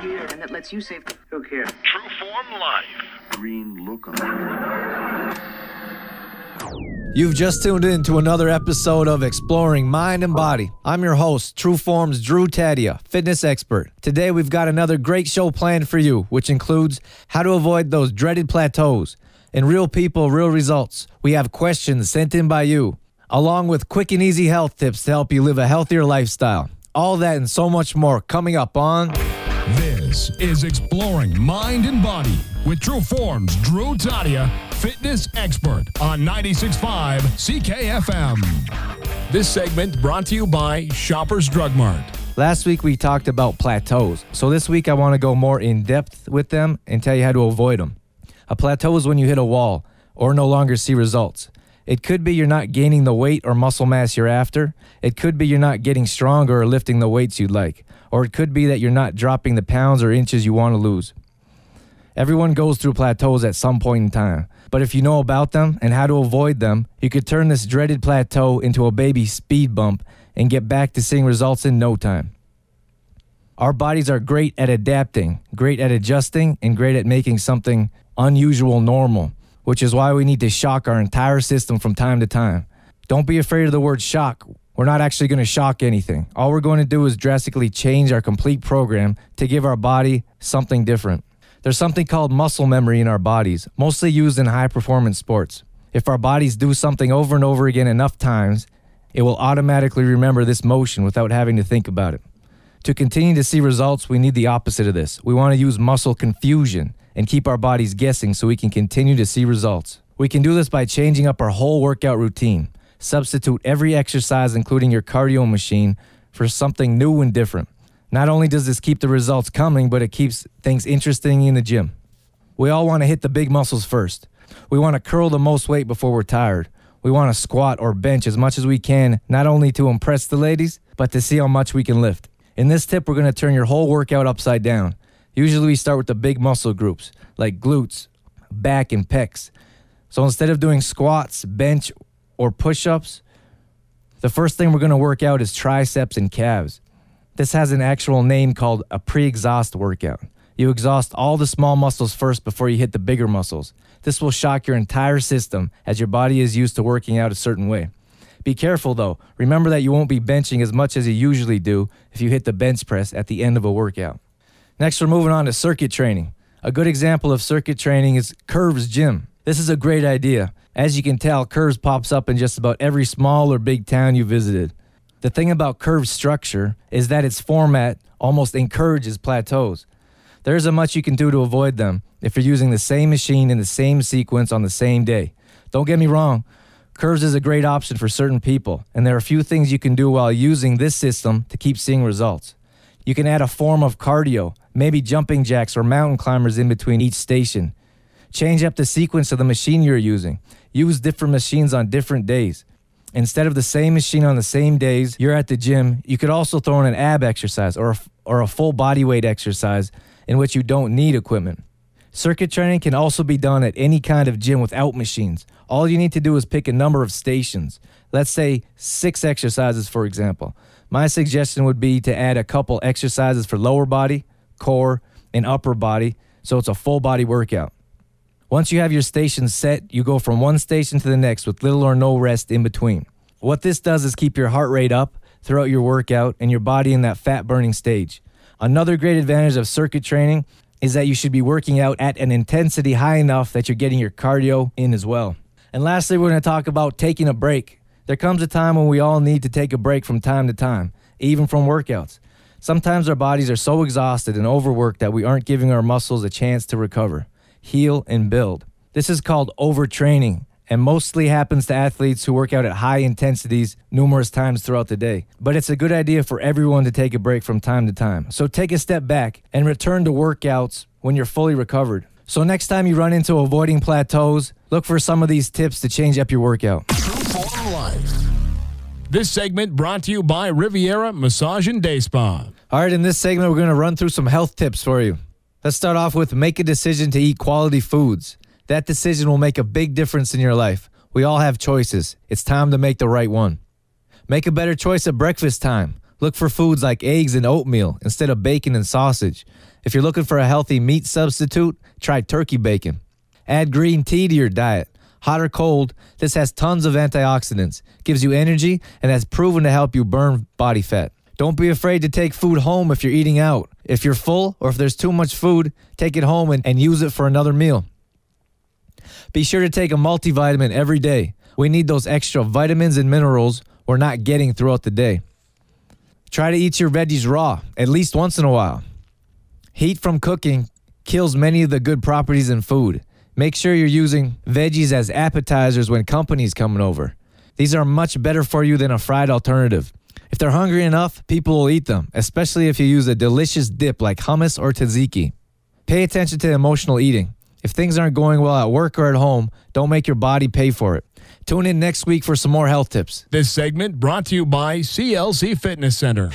here and that lets you save. Who cares? True Form Life. Green look on. You've just tuned in to another episode of Exploring Mind and Body. I'm your host, True Form's Drew Taddea, fitness expert. Today we've got another great show planned for you, which includes how to avoid those dreaded plateaus. And real people, real results. We have questions sent in by you, along with quick and easy health tips to help you live a healthier lifestyle. All that and so much more coming up on... This is Exploring Mind and Body with True Form's Drew Taddea, fitness expert on 96.5 CKFM. This segment brought to you by Shoppers Drug Mart. Last week we talked about plateaus, so this week I want to go more in depth with them and tell you how to avoid them. A plateau is when you hit a wall or no longer see results. It could be you're not gaining the weight or muscle mass you're after. It could be you're not getting stronger or lifting the weights you'd like. Or it could be that you're not dropping the pounds or inches you want to lose. Everyone goes through plateaus at some point in time. But if you know about them and how to avoid them, you could turn this dreaded plateau into a baby speed bump and get back to seeing results in no time. Our bodies are great at adapting, great at adjusting, and great at making something unusual normal. Which is why we need to shock our entire system from time to time. Don't be afraid of the word shock. We're not actually going to shock anything. All we're going to do is drastically change our complete program to give our body something different. There's something called muscle memory in our bodies, mostly used in high-performance sports. If our bodies do something over and over again enough times, it will automatically remember this motion without having to think about it. To continue to see results, we need the opposite of this. We want to use muscle confusion and keep our bodies guessing so we can continue to see results. We can do this by changing up our whole workout routine. Substitute every exercise, including your cardio machine, for something new and different. Not only does this keep the results coming, but it keeps things interesting in the gym. We all want to hit the big muscles first. We want to curl the most weight before we're tired. We want to squat or bench as much as we can, not only to impress the ladies, but to see how much we can lift. In this tip, we're going to turn your whole workout upside down. Usually we start with the big muscle groups, like glutes, back, and pecs. So instead of doing squats, bench, or push-ups, the first thing we're going to work out is triceps and calves. This has an actual name called a pre-exhaust workout. You exhaust all the small muscles first before you hit the bigger muscles. This will shock your entire system as your body is used to working out a certain way. Be careful though. Remember that you won't be benching as much as you usually do if you hit the bench press at the end of a workout. Next, we're moving on to circuit training. A good example of circuit training is Curves Gym. This is a great idea. As you can tell, Curves pops up in just about every small or big town you visited. The thing about Curves structure is that its format almost encourages plateaus. There isn't much you can do to avoid them if you're using the same machine in the same sequence on the same day. Don't get me wrong, Curves is a great option for certain people, and there are a few things you can do while using this system to keep seeing results. You can add a form of cardio, maybe jumping jacks or mountain climbers in between each station. Change up the sequence of the machine you're using. Use different machines on different days. Instead of the same machine on the same days you're at the gym, you could also throw in an ab exercise or a full body weight exercise in which you don't need equipment. Circuit training can also be done at any kind of gym without machines. All you need to do is pick a number of stations. Let's say 6 exercises, for example. My suggestion would be to add a couple exercises for lower body, core, and upper body, so it's a full body workout. Once you have your stations set, you go from one station to the next with little or no rest in between. What this does is keep your heart rate up throughout your workout and your body in that fat burning stage. Another great advantage of circuit training is that you should be working out at an intensity high enough that you're getting your cardio in as well. And lastly, we're going to talk about taking a break. There comes a time when we all need to take a break from time to time, even from workouts. Sometimes our bodies are so exhausted and overworked that we aren't giving our muscles a chance to recover, heal, and build. This is called overtraining and mostly happens to athletes who work out at high intensities numerous times throughout the day. But it's a good idea for everyone to take a break from time to time. So take a step back and return to workouts when you're fully recovered. So next time you run into avoiding plateaus, look for some of these tips to change up your workout. This segment brought to you by Riviera Massage and Day Spa. All right, in this segment, we're going to run through some health tips for you. Let's start off with make a decision to eat quality foods. That decision will make a big difference in your life. We all have choices. It's time to make the right one. Make a better choice at breakfast time. Look for foods like eggs and oatmeal instead of bacon and sausage. If you're looking for a healthy meat substitute, try turkey bacon. Add green tea to your diet. Hot or cold, this has tons of antioxidants, gives you energy, and has proven to help you burn body fat. Don't be afraid to take food home if you're eating out. If you're full or if there's too much food, take it home and use it for another meal. Be sure to take a multivitamin every day. We need those extra vitamins and minerals we're not getting throughout the day. Try to eat your veggies raw at least once in a while. Heat from cooking kills many of the good properties in food. Make sure you're using veggies as appetizers when company's coming over. These are much better for you than a fried alternative. If they're hungry enough, people will eat them, especially if you use a delicious dip like hummus or tzatziki. Pay attention to emotional eating. If things aren't going well at work or at home, don't make your body pay for it. Tune in next week for some more health tips. This segment brought to you by CLC Fitness Center.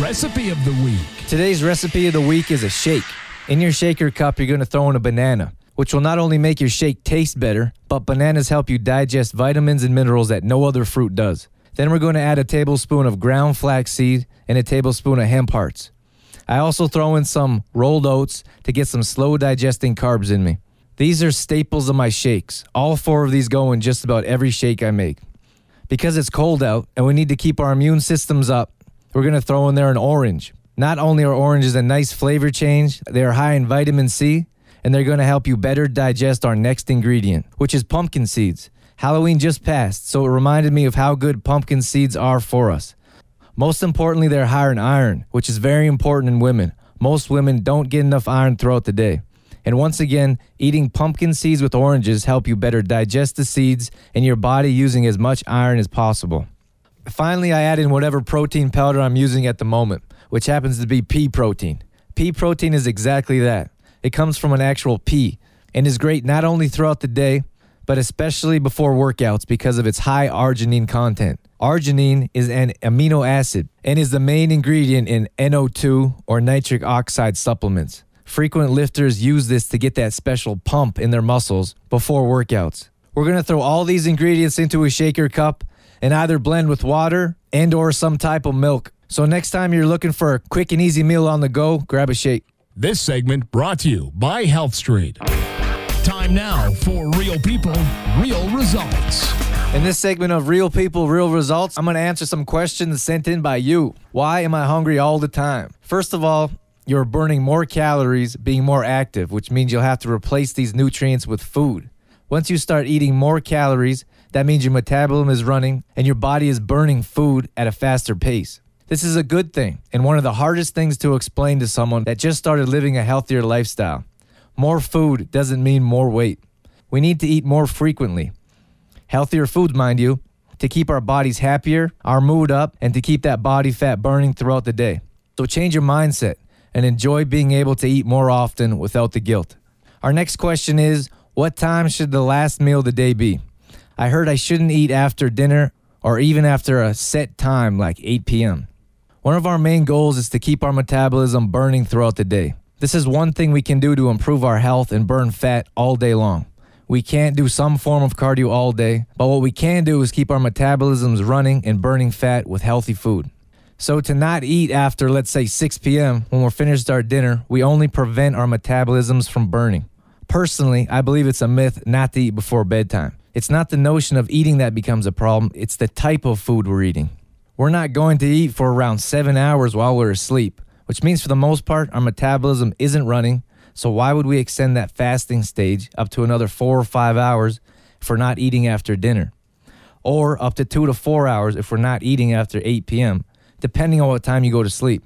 Recipe of the week. Today's recipe of the week is a shake. In your shaker cup, you're going to throw in a banana, which will not only make your shake taste better, but bananas help you digest vitamins and minerals that no other fruit does. Then we're going to add a tablespoon of ground flaxseed and a tablespoon of hemp hearts. I also throw in some rolled oats to get some slow digesting carbs in me. These are staples of my shakes. All four of these go in just about every shake I make. Because it's cold out and we need to keep our immune systems up, we're going to throw in there an orange. Not only are oranges a nice flavor change, they are high in vitamin C, and they're going to help you better digest our next ingredient, which is pumpkin seeds. Halloween just passed, so it reminded me of how good pumpkin seeds are for us. Most importantly, they're high in iron, which is very important in women. Most women don't get enough iron throughout the day. And once again, eating pumpkin seeds with oranges help you better digest the seeds and your body using as much iron as possible. Finally, I add in whatever protein powder I'm using at the moment, which happens to be pea protein. Pea protein is exactly that. It comes from an actual pea and is great not only throughout the day, but especially before workouts because of its high arginine content. Arginine is an amino acid and is the main ingredient in NO2 or nitric oxide supplements. Frequent lifters use this to get that special pump in their muscles before workouts. We're going to throw all these ingredients into a shaker cup and either blend with water and or some type of milk. So next time you're looking for a quick and easy meal on the go, grab a shake. This segment brought to you by Health Street. Time now for Real People, Real Results. In this segment of Real People, Real Results, I'm going to answer some questions sent in by you. Why am I hungry all the time? First of all, you're burning more calories being more active, which means you'll have to replace these nutrients with food. Once you start eating more calories, that means your metabolism is running and your body is burning food at a faster pace. This is a good thing and one of the hardest things to explain to someone that just started living a healthier lifestyle. More food doesn't mean more weight. We need to eat more frequently. Healthier foods, mind you, to keep our bodies happier, our mood up, and to keep that body fat burning throughout the day. So change your mindset and enjoy being able to eat more often without the guilt. Our next question is, what time should the last meal of the day be? I heard I shouldn't eat after dinner or even after a set time like 8 p.m. One of our main goals is to keep our metabolism burning throughout the day. This is one thing we can do to improve our health and burn fat all day long. We can't do some form of cardio all day, but what we can do is keep our metabolisms running and burning fat with healthy food. So to not eat after, let's say, 6 p.m. when we're finished our dinner, we only prevent our metabolisms from burning. Personally, I believe it's a myth not to eat before bedtime. It's not the notion of eating that becomes a problem, it's the type of food we're eating. We're not going to eat for around 7 hours while we're asleep, which means for the most part, our metabolism isn't running, so why would we extend that fasting stage up to another 4 or 5 hours for not eating after dinner? Or up to 2 to 4 hours if we're not eating after 8 p.m., depending on what time you go to sleep.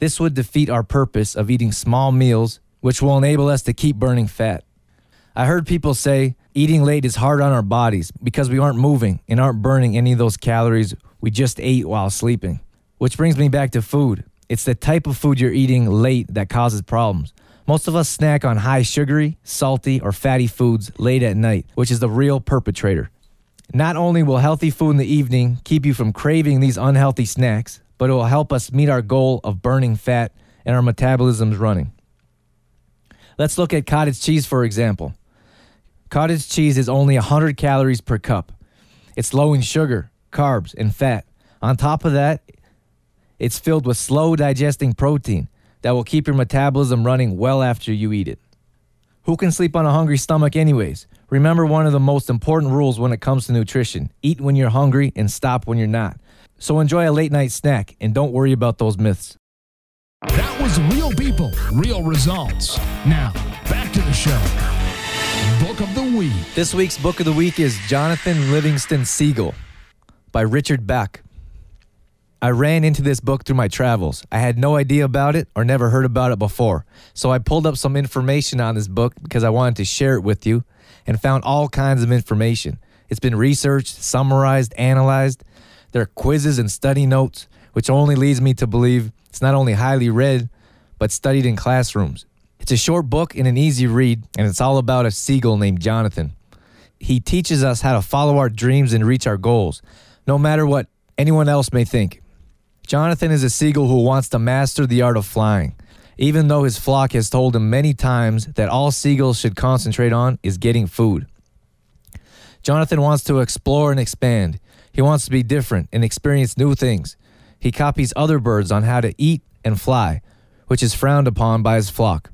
This would defeat our purpose of eating small meals, which will enable us to keep burning fat. I heard people say eating late is hard on our bodies because we aren't moving and aren't burning any of those calories we just ate while sleeping. Which brings me back to food. It's the type of food you're eating late that causes problems. Most of us snack on high sugary, salty, or fatty foods late at night, which is the real perpetrator. Not only will healthy food in the evening keep you from craving these unhealthy snacks, but it will help us meet our goal of burning fat and our metabolism's running. Let's look at cottage cheese, for example. Cottage cheese is only 100 calories per cup. It's low in sugar, carbs, and fat. On top of that, It's filled with slow-digesting protein that will keep your metabolism running well after you eat it. Who can sleep on a hungry stomach anyways? Remember one of the most important rules when it comes to nutrition. Eat when you're hungry and stop when you're not. So enjoy a late-night snack and don't worry about those myths. That was real people, real results. Now, back to the show. Book of the Week. This week's Book of the Week is Jonathan Livingston Seagull by Richard Bach. I ran into this book through my travels. I had no idea about it or never heard about it before. So I pulled up some information on this book because I wanted to share it with you and found all kinds of information. It's been researched, summarized, analyzed. There are quizzes and study notes, which only leads me to believe it's not only highly read, but studied in classrooms. It's a short book and an easy read, and it's all about a seagull named Jonathan. He teaches us how to follow our dreams and reach our goals, no matter what anyone else may think. Jonathan is a seagull who wants to master the art of flying, even though his flock has told him many times that all seagulls should concentrate on is getting food. Jonathan wants to explore and expand. He wants to be different and experience new things. He copies other birds on how to eat and fly, which is frowned upon by his flock.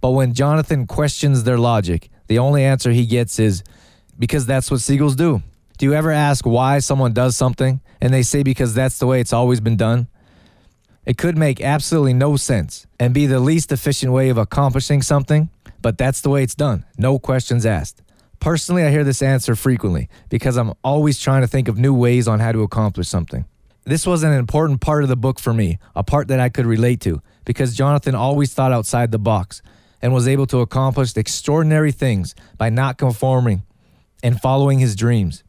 But when Jonathan questions their logic, the only answer he gets is, because that's what seagulls do. Do you ever ask why someone does something and they say because that's the way it's always been done? It could make absolutely no sense and be the least efficient way of accomplishing something, but that's the way it's done. No questions asked. Personally, I hear this answer frequently because I'm always trying to think of new ways on how to accomplish something. This was an important part of the book for me, a part that I could relate to because Jonathan always thought outside the box and was able to accomplish extraordinary things by not conforming and following his dreams.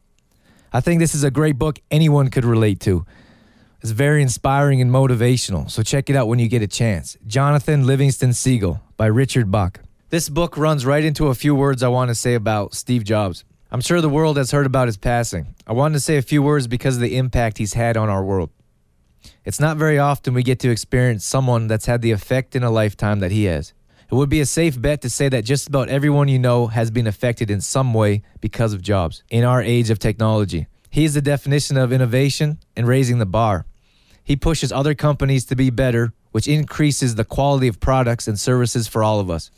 I think this is a great book anyone could relate to. It's very inspiring and motivational, so check it out when you get a chance. Jonathan Livingston Seagull by Richard Bach. This book runs right into a few words I want to say about Steve Jobs. I'm sure the world has heard about his passing. I wanted to say a few words because of the impact he's had on our world. It's not very often we get to experience someone that's had the effect in a lifetime that he has. It would be a safe bet to say that just about everyone you know has been affected in some way because of Jobs in our age of technology. He is the definition of innovation and raising the bar. He pushes other companies to be better, which increases the quality of products and services for all of us.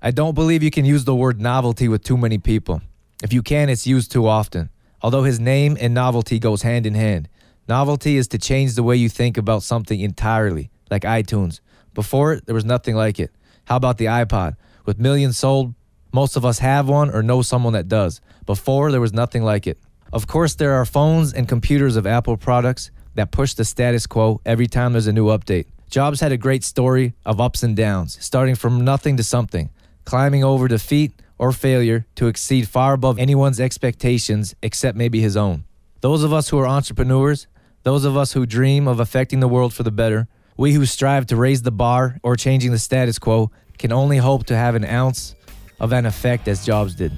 I don't believe you can use the word novelty with too many people. If you can, it's used too often. Although his name and novelty goes hand in hand. Novelty is to change the way you think about something entirely, like iTunes. Before it, there was nothing like it. How about the iPod? With millions sold, most of us have one or know someone that does. Before, there was nothing like it. Of course, there are phones and computers of Apple products that push the status quo every time there's a new update. Jobs had a great story of ups and downs, starting from nothing to something, climbing over defeat or failure to exceed far above anyone's expectations except maybe his own. Those of us who are entrepreneurs, those of us who dream of affecting the world for the better, we who strive to raise the bar or changing the status quo can only hope to have an ounce of an effect as Jobs did.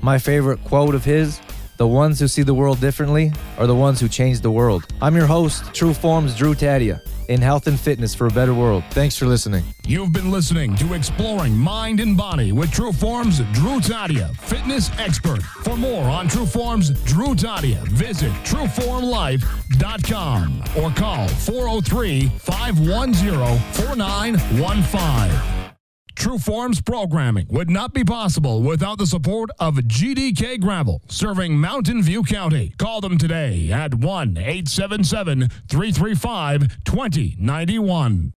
My favorite quote of his, the ones who see the world differently are the ones who change the world. I'm your host, True Form's Drew Taddea, in health and fitness for a better world. Thanks for listening. You've been listening to Exploring Mind and Body with True Form's Drew Taddea, fitness expert. For more on True Form's Drew Taddea, visit trueformlife.com or call 403-510-4915. True Form's programming would not be possible without the support of GDK Gravel, serving Mountain View County. Call them today at 1-877-335-2091.